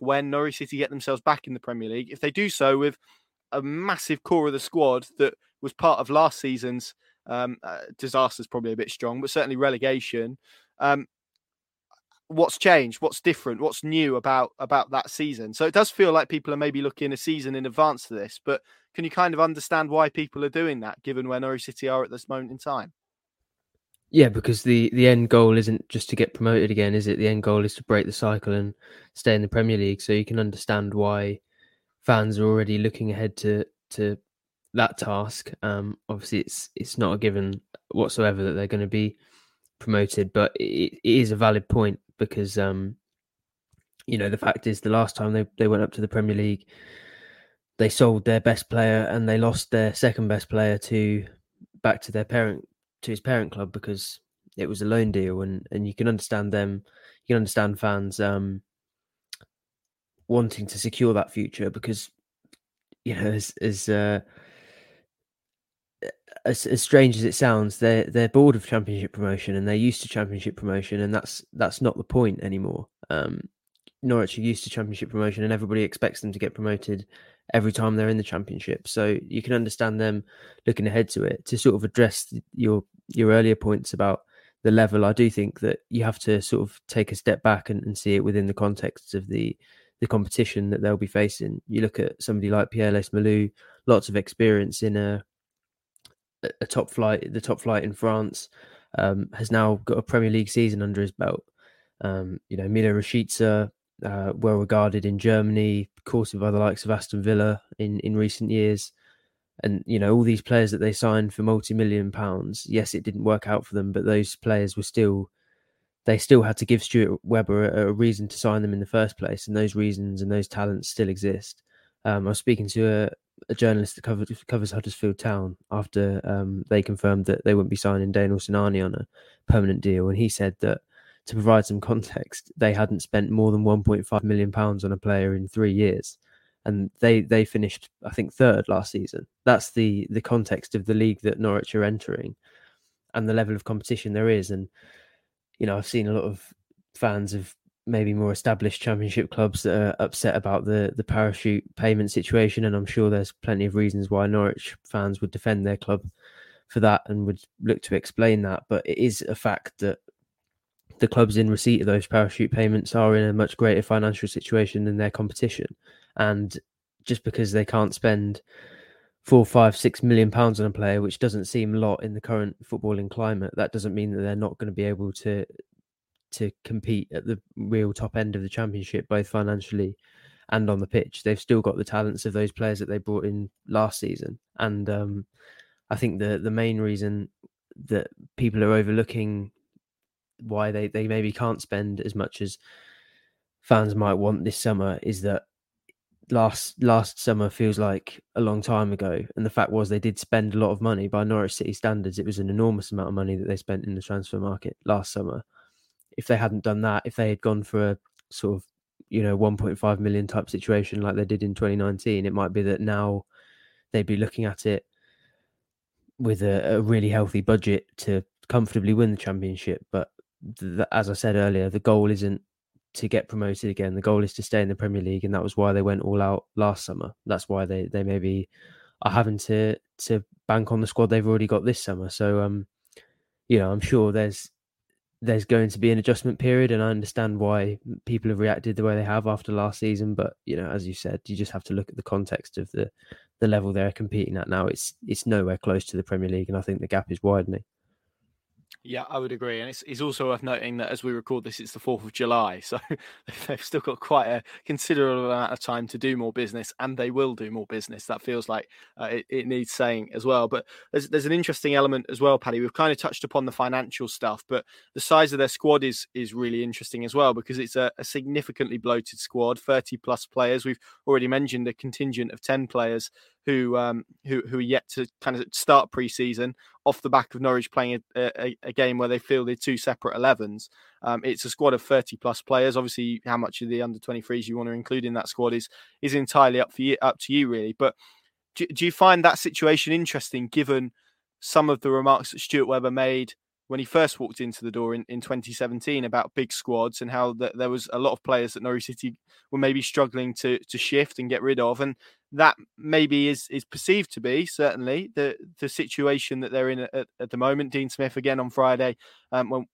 when Norwich City get themselves back in the Premier League, if they do so with a massive core of the squad that was part of last season's disaster's probably a bit strong, but certainly relegation, what's changed? What's different? What's new about that season? So it does feel like people are maybe looking a season in advance to this, but can you kind of understand why people are doing that, given where Norwich City are at this moment in time? Yeah, because the end goal isn't just to get promoted again, is it? The end goal is to break the cycle and stay in the Premier League. So you can understand why fans are already looking ahead to that task. Obviously, it's not a given whatsoever that they're going to be promoted, but it is a valid point because, you know, the fact is the last time they went up to the Premier League, they sold their best player and they lost their second best player back to their parent, to his parent club, because it was a loan deal, and you can understand them. You can understand fans wanting to secure that future because, you know, as strange as it sounds, they're bored of Championship promotion and they're used to Championship promotion, and that's not the point anymore. Norwich are used to Championship promotion, and everybody expects them to get promoted every time they're in the Championship. So you can understand them looking ahead to it. To sort of address your earlier points about the level, I do think that you have to sort of take a step back and see it within the context of the competition that they'll be facing. You look at somebody like Pierre Lesmelou, lots of experience in a top flight in France, has now got a Premier League season under his belt. You know, Mila Rashica, well regarded in Germany, courted by the likes of Aston Villa in recent years. And, you know, all these players that they signed for multi-million pounds, yes, it didn't work out for them, but those players were still had to give Stuart Webber a reason to sign them in the first place. And those reasons and those talents still exist. I was speaking to a journalist that covers Huddersfield Town after they confirmed that they wouldn't be signing Daniel Sinani on a permanent deal. And he said that, to provide some context, they hadn't spent more than £1.5 million on a player in 3 years. And they finished, I think, third last season. That's the context of the league that Norwich are entering and the level of competition there is. And, you know, I've seen a lot of fans of maybe more established Championship clubs that are upset about the parachute payment situation. And I'm sure there's plenty of reasons why Norwich fans would defend their club for that and would look to explain that. But it is a fact that the clubs in receipt of those parachute payments are in a much greater financial situation than their competition. And just because they can't spend £4, £5, £6 million on a player, which doesn't seem a lot in the current footballing climate, that doesn't mean that they're not going to be able to compete at the real top end of the Championship, both financially and on the pitch. They've still got the talents of those players that they brought in last season. And I think the main reason that people are overlooking why they maybe can't spend as much as fans might want this summer is that last summer feels like a long time ago. And the fact was they did spend a lot of money. By Norwich City standards, it was an enormous amount of money that they spent in the transfer market last summer. If they hadn't done that, if they had gone for a sort of, you know, 1.5 million type situation like they did in 2019, it might be that now they'd be looking at it with a really healthy budget to comfortably win the Championship. But as I said earlier, the goal isn't to get promoted again. The goal is to stay in the Premier League, and that was why they went all out last summer. That's why they maybe are having to bank on the squad they've already got this summer. So, you know, I'm sure there's going to be an adjustment period, and I understand why people have reacted the way they have after last season. But, you know, as you said, you just have to look at the context of the level they're competing at now. It's nowhere close to the Premier League, and I think the gap is widening. Yeah, I would agree. And it's also worth noting that as we record this, it's the 4th of July. So they've still got quite a considerable amount of time to do more business, and they will do more business. That feels like it needs saying as well. But there's an interesting element as well, Paddy. We've kind of touched upon the financial stuff, but the size of their squad is really interesting as well, because it's a significantly bloated squad, 30 plus players. We've already mentioned a contingent of 10 players who are yet to kind of start pre-season off the back of Norwich playing a game where they fielded two separate 11s. It's a squad of 30 plus players. Obviously, how much of the under 23s you want to include in that squad is entirely up to you, really. But do you find that situation interesting, given some of the remarks that Stuart Webber made when he first walked into the door in 2017 about big squads, and how there was a lot of players that Norwich City were maybe struggling to shift and get rid of? And that maybe is perceived to be certainly the situation that they're in at the moment. Dean Smith, again on Friday, when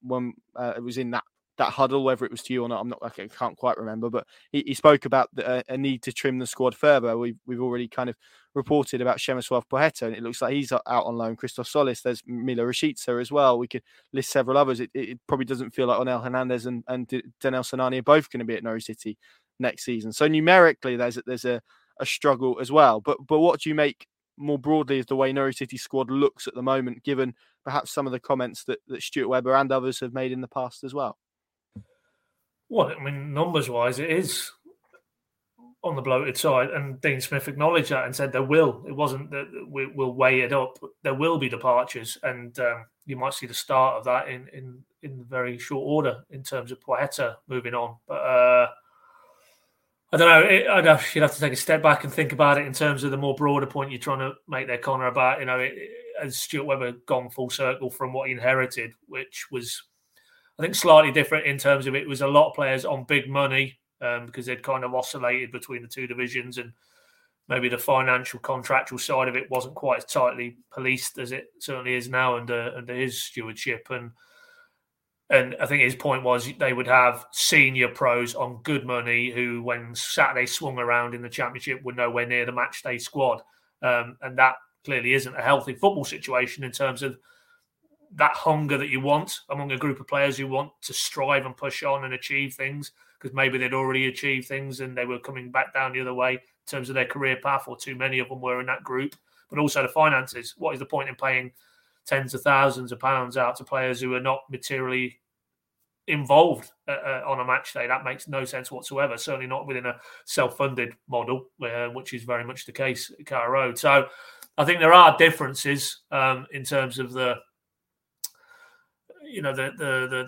it was in that that huddle, whether it was to you or not, I'm not, I can't quite remember, but he spoke about a need to trim the squad further. We've already kind of reported about Przemysław Płacheta, and it looks like he's out on loan. Christos Tzolis, there's Mila Rashica as well. We could list several others. It probably doesn't feel like Onel Hernandez and Daniel Sinani are both going to be at Norwich City next season. So numerically, there's a struggle as well. But what do you make more broadly is the way Norwich City squad looks at the moment, given perhaps some of the comments that Stuart Webber and others have made in the past as well? Well, I mean, numbers-wise, it is on the bloated side, and Dean Smith acknowledged that and said there will. It wasn't that we'll weigh it up. There will be departures, and you might see the start of that in very short order in terms of Płacheta moving on. But I don't know. You'd have to take a step back and think about it in terms of the more broader point you're trying to make there, Connor, about, you know, has Stuart Webber gone full circle from what he inherited, which was, I think, slightly different in terms of it was a lot of players on big money because they'd kind of oscillated between the two divisions, and maybe the financial contractual side of it wasn't quite as tightly policed as it certainly is now under his stewardship. And I think his point was they would have senior pros on good money who, when Saturday swung around in the Championship, were nowhere near the matchday squad. And that clearly isn't a healthy football situation in terms of that hunger that you want among a group of players who want to strive and push on and achieve things, because maybe they'd already achieved things and they were coming back down the other way in terms of their career path, or too many of them were in that group. But also the finances. What is the point in paying tens of thousands of pounds out to players who are not materially involved on a match day? That makes no sense whatsoever, certainly not within a self-funded model, which is very much the case at Carrow Road. So I think there are differences in terms of the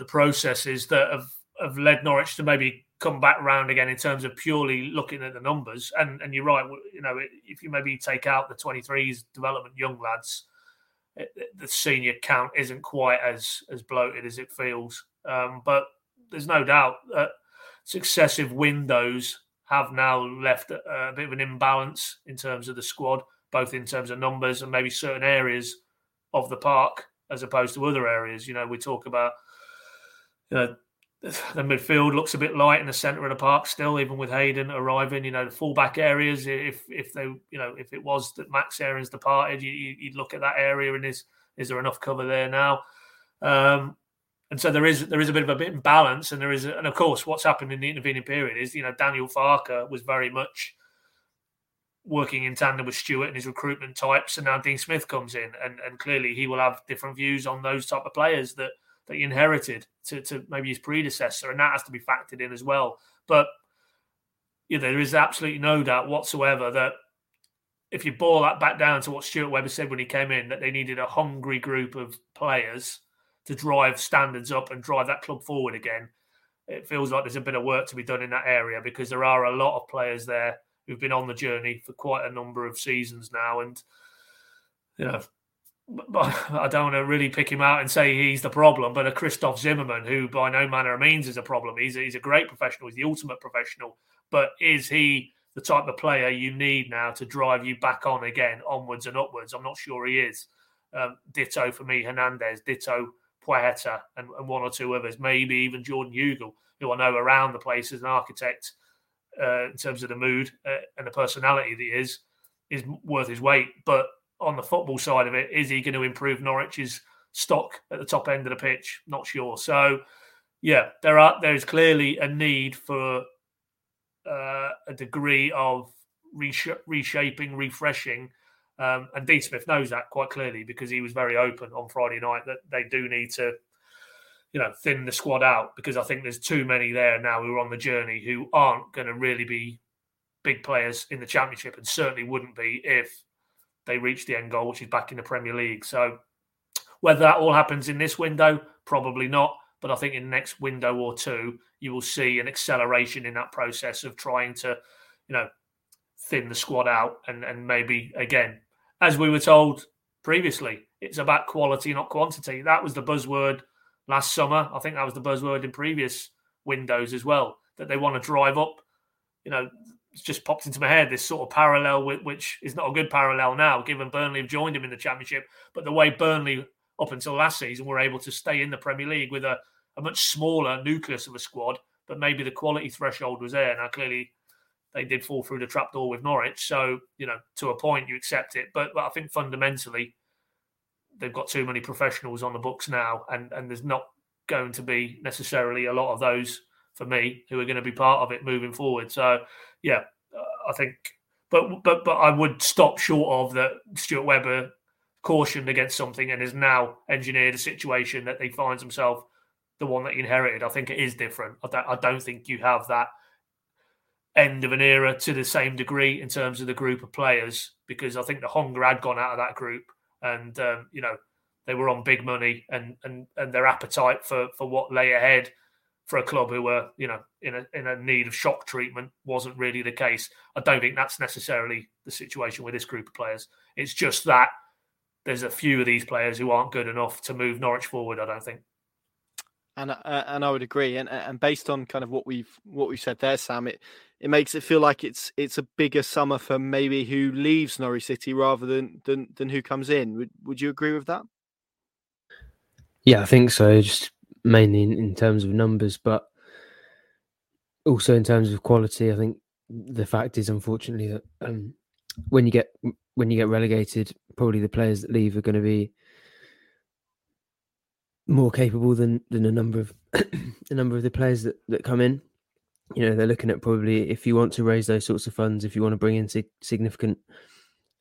processes that have led Norwich to maybe come back round again in terms of purely looking at the numbers. And you're right, you know, if you maybe take out the 23s development young lads, the senior count isn't quite as bloated as it feels. But there's no doubt that successive windows have now left a bit of an imbalance in terms of the squad, both in terms of numbers and maybe certain areas of the park, as opposed to other areas. You know, we talk about, you know, the midfield looks a bit light in the centre of the park still, even with Hayden arriving. You know, the fullback areas, if they, you know, if it was that Max Aarons departed, you'd look at that area and is there enough cover there now? And so there is a bit of imbalance, and and of course what's happened in the intervening period is, you know, Daniel Farke was very much working in tandem with Stuart and his recruitment types, and now Dean Smith comes in, and clearly he will have different views on those type of players that he inherited to maybe his predecessor, and that has to be factored in as well. But yeah, there is absolutely no doubt whatsoever that if you boil that back down to what Stuart Webber said when he came in, that they needed a hungry group of players to drive standards up and drive that club forward again. It feels like there's a bit of work to be done in that area, because there are a lot of players there who've been on the journey for quite a number of seasons now. And, you know, I don't want to really pick him out and say he's the problem, but a Christoph Zimmermann, who by no manner of means is a problem. He's a great professional. He's the ultimate professional. But is he the type of player you need now to drive you back on again, onwards and upwards? I'm not sure he is. Ditto for me, Hernandez. Ditto Płacheta, and one or two others. Maybe even Jordan Hugill, who I know around the place is an architect. In terms of the mood and the personality that he is worth his weight. But on the football side of it, is he going to improve Norwich's stock at the top end of the pitch? Not sure. So, yeah, there is clearly a need for a degree of reshaping, refreshing. And Dean Smith knows that quite clearly, because he was very open on Friday night that they do need to, you know, thin the squad out, because I think there's too many there now who are on the journey who aren't going to really be big players in the Championship, and certainly wouldn't be if they reach the end goal, which is back in the Premier League. So whether that all happens in this window, probably not. But I think in the next window or two, you will see an acceleration in that process of trying to, you know, thin the squad out. And maybe, again, as we were told previously, it's about quality, not quantity. That was the buzzword last summer. I think that was the buzzword in previous windows as well, that they want to drive up. You know, it's just popped into my head, this sort of parallel, which is not a good parallel now, given Burnley have joined him in the Championship. But the way Burnley, up until last season, were able to stay in the Premier League with a a much smaller nucleus of a squad, but maybe the quality threshold was there. Now, clearly, they did fall through the trapdoor with Norwich. So, you know, to a point, you accept it. But I think fundamentally, they've got too many professionals on the books now, and there's not going to be necessarily a lot of those, for me, who are going to be part of it moving forward. So, yeah, I think... But I would stop short of that Stuart Webber cautioned against something and has now engineered a situation that he finds himself the one that he inherited. I think it is different. I don't think you have that end of an era to the same degree in terms of the group of players, because I think the hunger had gone out of that group, and you know, they were on big money, and their appetite for what lay ahead for a club who were, you know, in a need of shock treatment wasn't really the case. I don't think that's necessarily the situation with this group of players. It's just that there's a few of these players who aren't good enough to move Norwich forward, I don't think. And I would agree. And based on kind of what we've said there, Sam, it makes it feel like it's a bigger summer for maybe who leaves Norwich City rather than who comes in. Would you agree with that? Yeah, I think so. Just mainly in terms of numbers, but also in terms of quality. I think the fact is, unfortunately, that when you get relegated, probably the players that leave are going to be more capable than a number of the players that come in. You know, they're looking at probably, if you want to raise those sorts of funds, if you want to bring in significant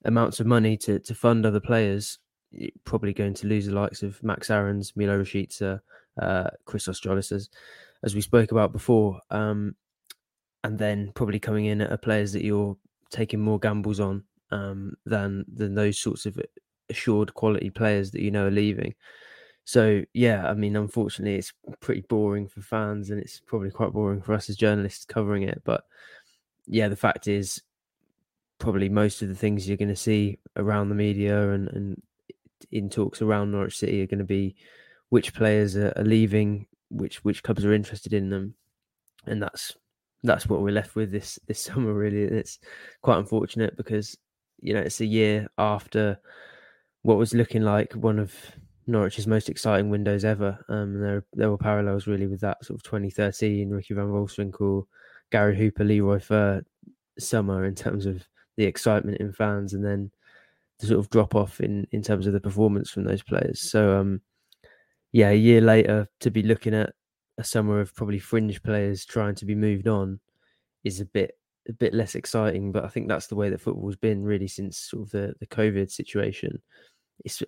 amounts of money to fund other players, you're probably going to lose the likes of Max Aarons, Mila Rashica, Christos Tzolis, as we spoke about before, and then probably coming in at players that you're taking more gambles on than those sorts of assured quality players that you know are leaving. So yeah, I mean, unfortunately, it's pretty boring for fans, and it's probably quite boring for us as journalists covering it. But yeah, the fact is, probably most of the things you're going to see around the media and in talks around Norwich City are going to be which players are leaving, which clubs are interested in them, and that's what we're left with this summer, really. And it's quite unfortunate because, you know, it's a year after what was looking like one of Norwich's most exciting windows ever. There were parallels really with that sort of 2013 Ricky van Wolfswinkel, Gary Hooper, Leroy Fer summer in terms of the excitement in fans, and then the sort of drop off in terms of the performance from those players. So yeah, a year later, to be looking at a summer of probably fringe players trying to be moved on is a bit less exciting. But I think that's the way that football's been really since sort of the COVID situation. It's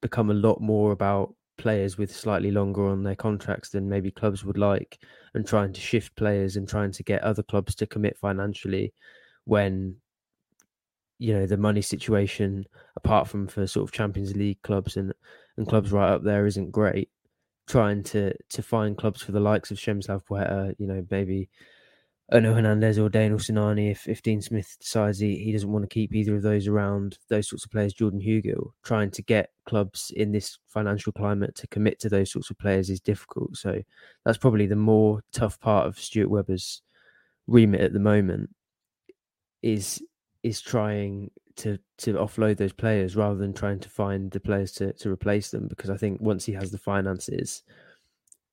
become a lot more about players with slightly longer on their contracts than maybe clubs would like, and trying to shift players and trying to get other clubs to commit financially when, you know, the money situation, apart from for sort of Champions League clubs and clubs right up there, isn't great. Trying to find clubs for the likes of Przemysław Płacheta, you know, maybe Onel Hernandez or Daniel Sinani, if Dean Smith decides he doesn't want to keep either of those around, those sorts of players, Jordan Hugill, trying to get clubs in this financial climate to commit to those sorts of players is difficult. So that's probably the more tough part of Stuart Webber's remit at the moment, is trying to offload those players rather than trying to find the players to replace them. Because I think once he has the finances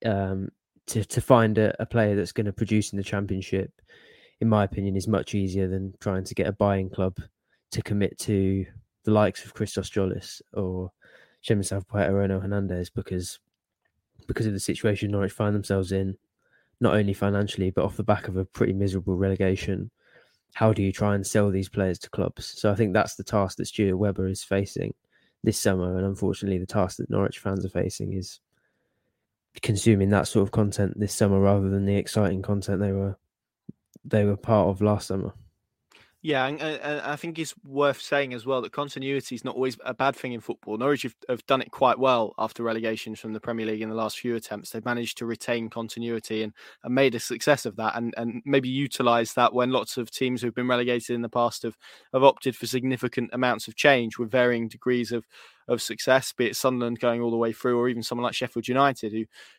to find a player that's going to produce in the Championship, in my opinion, is much easier than trying to get a buying club to commit to the likes of Christos Tzolis or Przemysław Płacheta or Onel Hernandez, because of the situation Norwich find themselves in, not only financially, but off the back of a pretty miserable relegation. How do you try and sell these players to clubs? So I think that's the task that Stuart Webber is facing this summer. And unfortunately, the task that Norwich fans are facing is consuming that sort of content this summer rather than the exciting content they were part of last summer. Yeah, and I think it's worth saying as well that continuity is not always a bad thing in football. Norwich have done it quite well after relegations from the Premier League in the last few attempts. They've managed to retain continuity and made a success of that, and maybe utilised that when lots of teams who've been relegated in the past have opted for significant amounts of change with varying degrees of success, be it Sunderland going all the way through, or even someone like Sheffield United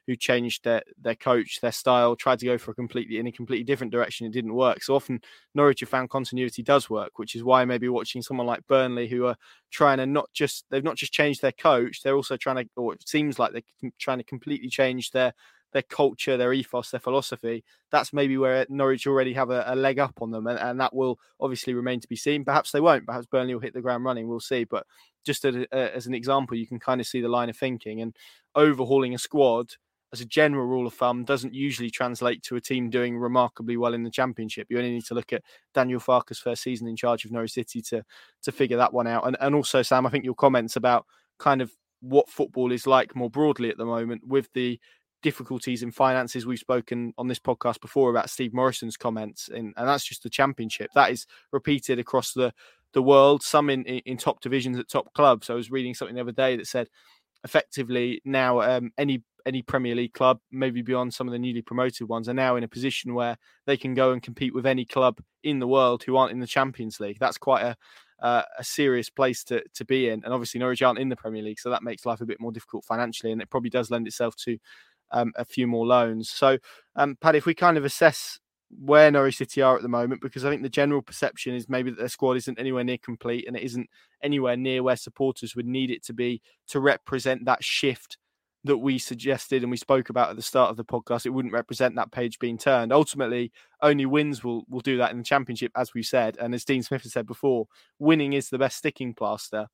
who changed their coach, their style, tried to go for a completely different direction. It didn't work. So often Norwich have found continuity does work, which is why maybe watching someone like Burnley, who are trying to they've not just changed their coach, they're also trying to, or it seems like they're trying to completely change their their culture, their ethos, their philosophy, that's maybe where Norwich already have a leg up on them. And that will obviously remain to be seen. Perhaps they won't. Perhaps Burnley will hit the ground running. We'll see. But just as an example, you can kind of see the line of thinking. And overhauling a squad, as a general rule of thumb, doesn't usually translate to a team doing remarkably well in the Championship. You only need to look at Daniel Farke's first season in charge of Norwich City to figure that one out. And also, Sam, I think your comments about kind of what football is like more broadly at the moment with the difficulties in finances. We've spoken on this podcast before about Steve Morrison's comments, and that's just the Championship. That is repeated across the world, some in top divisions at top clubs. I was reading something the other day that said, effectively now any Premier League club, maybe beyond some of the newly promoted ones, are now in a position where they can go and compete with any club in the world who aren't in the Champions League. That's quite a serious place to be in. And obviously Norwich aren't in the Premier League, so that makes life a bit more difficult financially, and it probably does lend itself to a few more loans. So, Paddy, if we kind of assess where Norwich City are at the moment, because I think the general perception is maybe that their squad isn't anywhere near complete and it isn't anywhere near where supporters would need it to be to represent that shift that we suggested and we spoke about at the start of the podcast. It wouldn't represent that page being turned. Ultimately, only wins will do that in the Championship, as we said. And as Dean Smith has said before, winning is the best sticking plaster.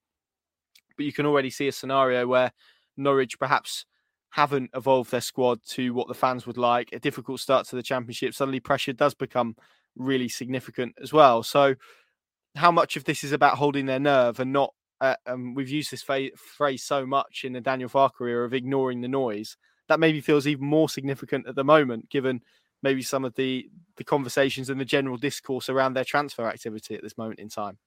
But you can already see a scenario where Norwich perhaps haven't evolved their squad to what the fans would like. A difficult start to the Championship. Suddenly pressure does become really significant as well. So how much of this is about holding their nerve and not, we've used this phrase so much in the Daniel Farke era of ignoring the noise. That maybe feels even more significant at the moment, given maybe some of the conversations and the general discourse around their transfer activity at this moment in time.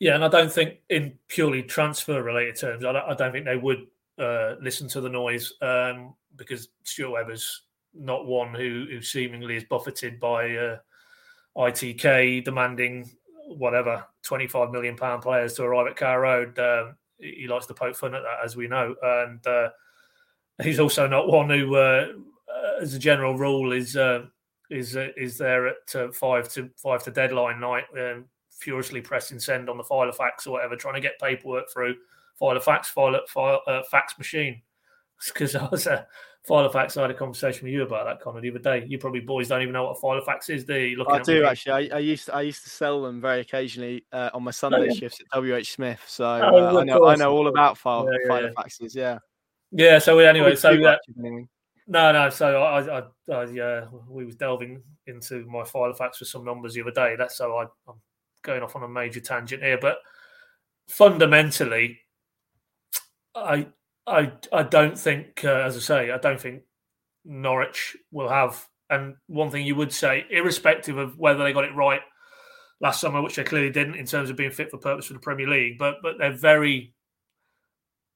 Yeah, and I don't think in purely transfer-related terms, I don't think they would listen to the noise, because Stuart Webber's not one who seemingly is buffeted by ITK demanding whatever £25 million players to arrive at Carrow Road. He likes to poke fun at that, as we know. And he's also not one who, as a general rule, is there at five to deadline night, furiously pressing send on the file of fax or whatever, trying to get paperwork through fax machine. Because I was a file of fax. I had a conversation with you about that, Connor, the other day. You probably boys don't even know what a file of fax is, do you? I do, actually. I used to sell them very occasionally on my Sunday shifts at WH Smith. So I know all about file of faxes. Yeah. Yeah. So anyway, no. So we was delving into my file of fax with some numbers the other day. That's so I'm going off on a major tangent here, but fundamentally, I don't think, as I say, I don't think Norwich will have. And one thing you would say, irrespective of whether they got it right last summer, which they clearly didn't in terms of being fit for purpose for the Premier League, but they're very,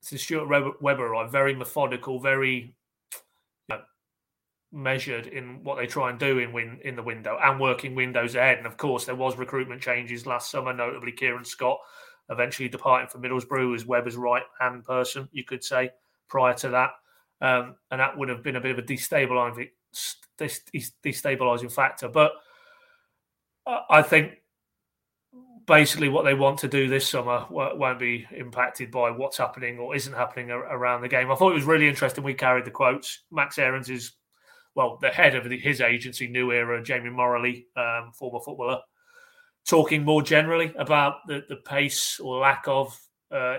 since Stuart Webber arrived, very methodical, very measured in what they try and do in the window and working windows ahead. And of course, there was recruitment changes last summer, notably Kieran Scott eventually departing for Middlesbrough as Webber's right-hand person, you could say, prior to that. And that would have been a bit of a destabilising factor. But I think basically what they want to do this summer won't be impacted by what's happening or isn't happening around the game. I thought it was really interesting. We carried the quotes. Max Aarons is, the head of his agency, New Era, Jamie Morley, former footballer, talking more generally about the pace or lack of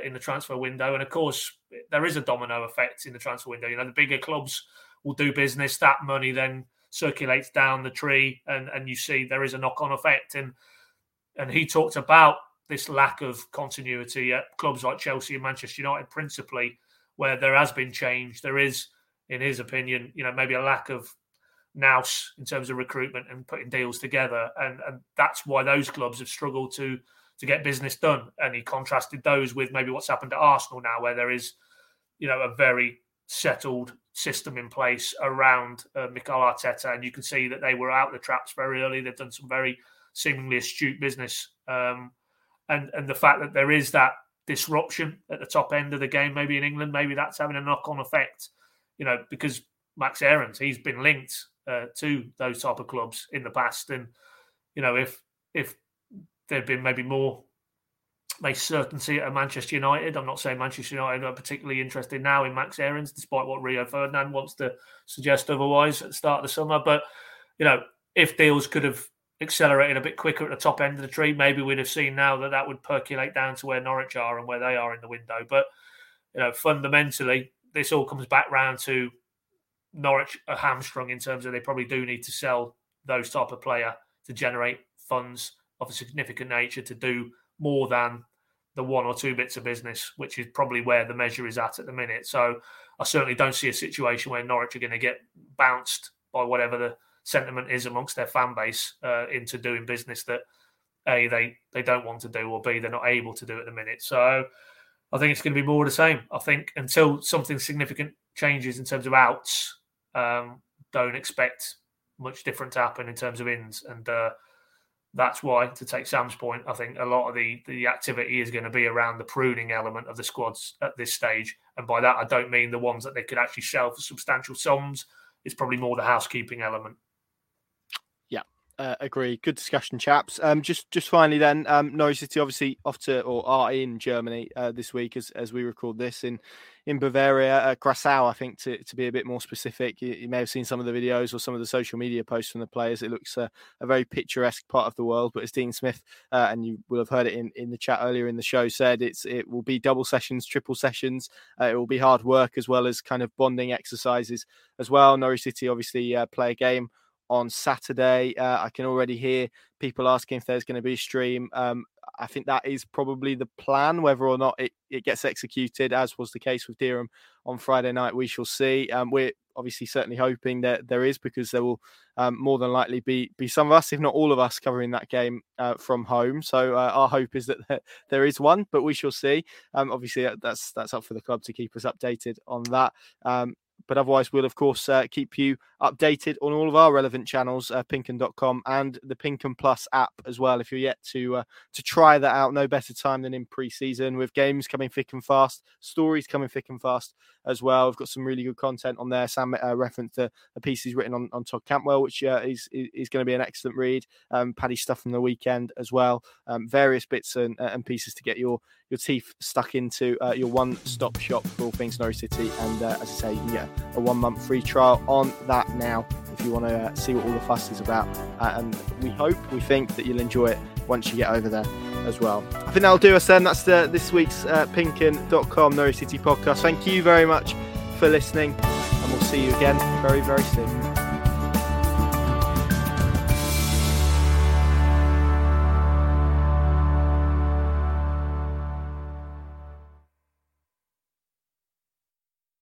in the transfer window. And of course, there is a domino effect in the transfer window. You know, the bigger clubs will do business. That money then circulates down the tree and you see there is a knock-on effect. And he talked about this lack of continuity at clubs like Chelsea and Manchester United, principally, where there has been change. There is, in his opinion, you know, maybe a lack of nous in terms of recruitment and putting deals together, and that's why those clubs have struggled to get business done. And he contrasted those with maybe what's happened at Arsenal now, where there is, you know, a very settled system in place around Mikel Arteta, and you can see that they were out the traps very early. They've done some very seemingly astute business, and the fact that there is that disruption at the top end of the game, maybe in England, maybe that's having a knock-on effect, you know, because Max Aarons, he's been linked to those type of clubs in the past. And, you know, if there'd been maybe more my certainty at Manchester United. I'm not saying Manchester United are particularly interested now in Max Aarons, despite what Rio Ferdinand wants to suggest otherwise at the start of the summer. But, you know, if deals could have accelerated a bit quicker at the top end of the tree, maybe we'd have seen now that that would percolate down to where Norwich are and where they are in the window. But, you know, fundamentally, this all comes back round to Norwich are hamstrung in terms of they probably do need to sell those type of player to generate funds of a significant nature to do more than the one or two bits of business, which is probably where the measure is at the minute. So I certainly don't see a situation where Norwich are going to get bounced by whatever the sentiment is amongst their fan base into doing business that A, they don't want to do, or B, they're not able to do at the minute. So I think it's going to be more of the same. I think until something significant changes in terms of outs, don't expect much different to happen in terms of ins. And that's why, to take Sam's point, I think a lot of the activity is going to be around the pruning element of the squads at this stage. And by that, I don't mean the ones that they could actually sell for substantial sums. It's probably more the housekeeping element. Agree. Good discussion, chaps. Just finally then, Norwich City obviously off to or are in Germany this week as we record this in Bavaria, Grassau, I think, to be a bit more specific. You may have seen some of the videos or some of the social media posts from the players. It looks a very picturesque part of the world, but as Dean Smith, and you will have heard it in the chat earlier in the show, said, it will be double sessions, triple sessions. It will be hard work as well as kind of bonding exercises as well. Norwich City obviously play a game on Saturday. I can already hear people asking if there's going to be a stream. I think that is probably the plan. Whether or not it gets executed, as was the case with Dereham on Friday night, we shall see. We're obviously certainly hoping that there is, because there will more than likely be some of us, if not all of us, covering that game from home. So our hope is that there is one, but we shall see. Obviously, that's up for the club to keep us updated on that. But otherwise, we'll, of course, keep you updated on all of our relevant channels, PinkUn.com and the PinkUn Plus app as well. If you're yet to try that out, no better time than in pre-season, with games coming thick and fast, stories coming thick and fast as well. We've got some really good content on there. Sam referenced a piece he's written on Todd Cantwell, which is going to be an excellent read. Paddy's stuff from the weekend as well. Various bits and pieces to get your teeth stuck into, your one-stop shop for all things Norwich City. And as I say, you can get a one-month free trial on that now if you want to see what all the fuss is about. And we think that you'll enjoy it once you get over there as well. I think that'll do us then. That's this week's PinkUn.com Norwich City podcast. Thank you very much for listening, and we'll see you again very, very soon.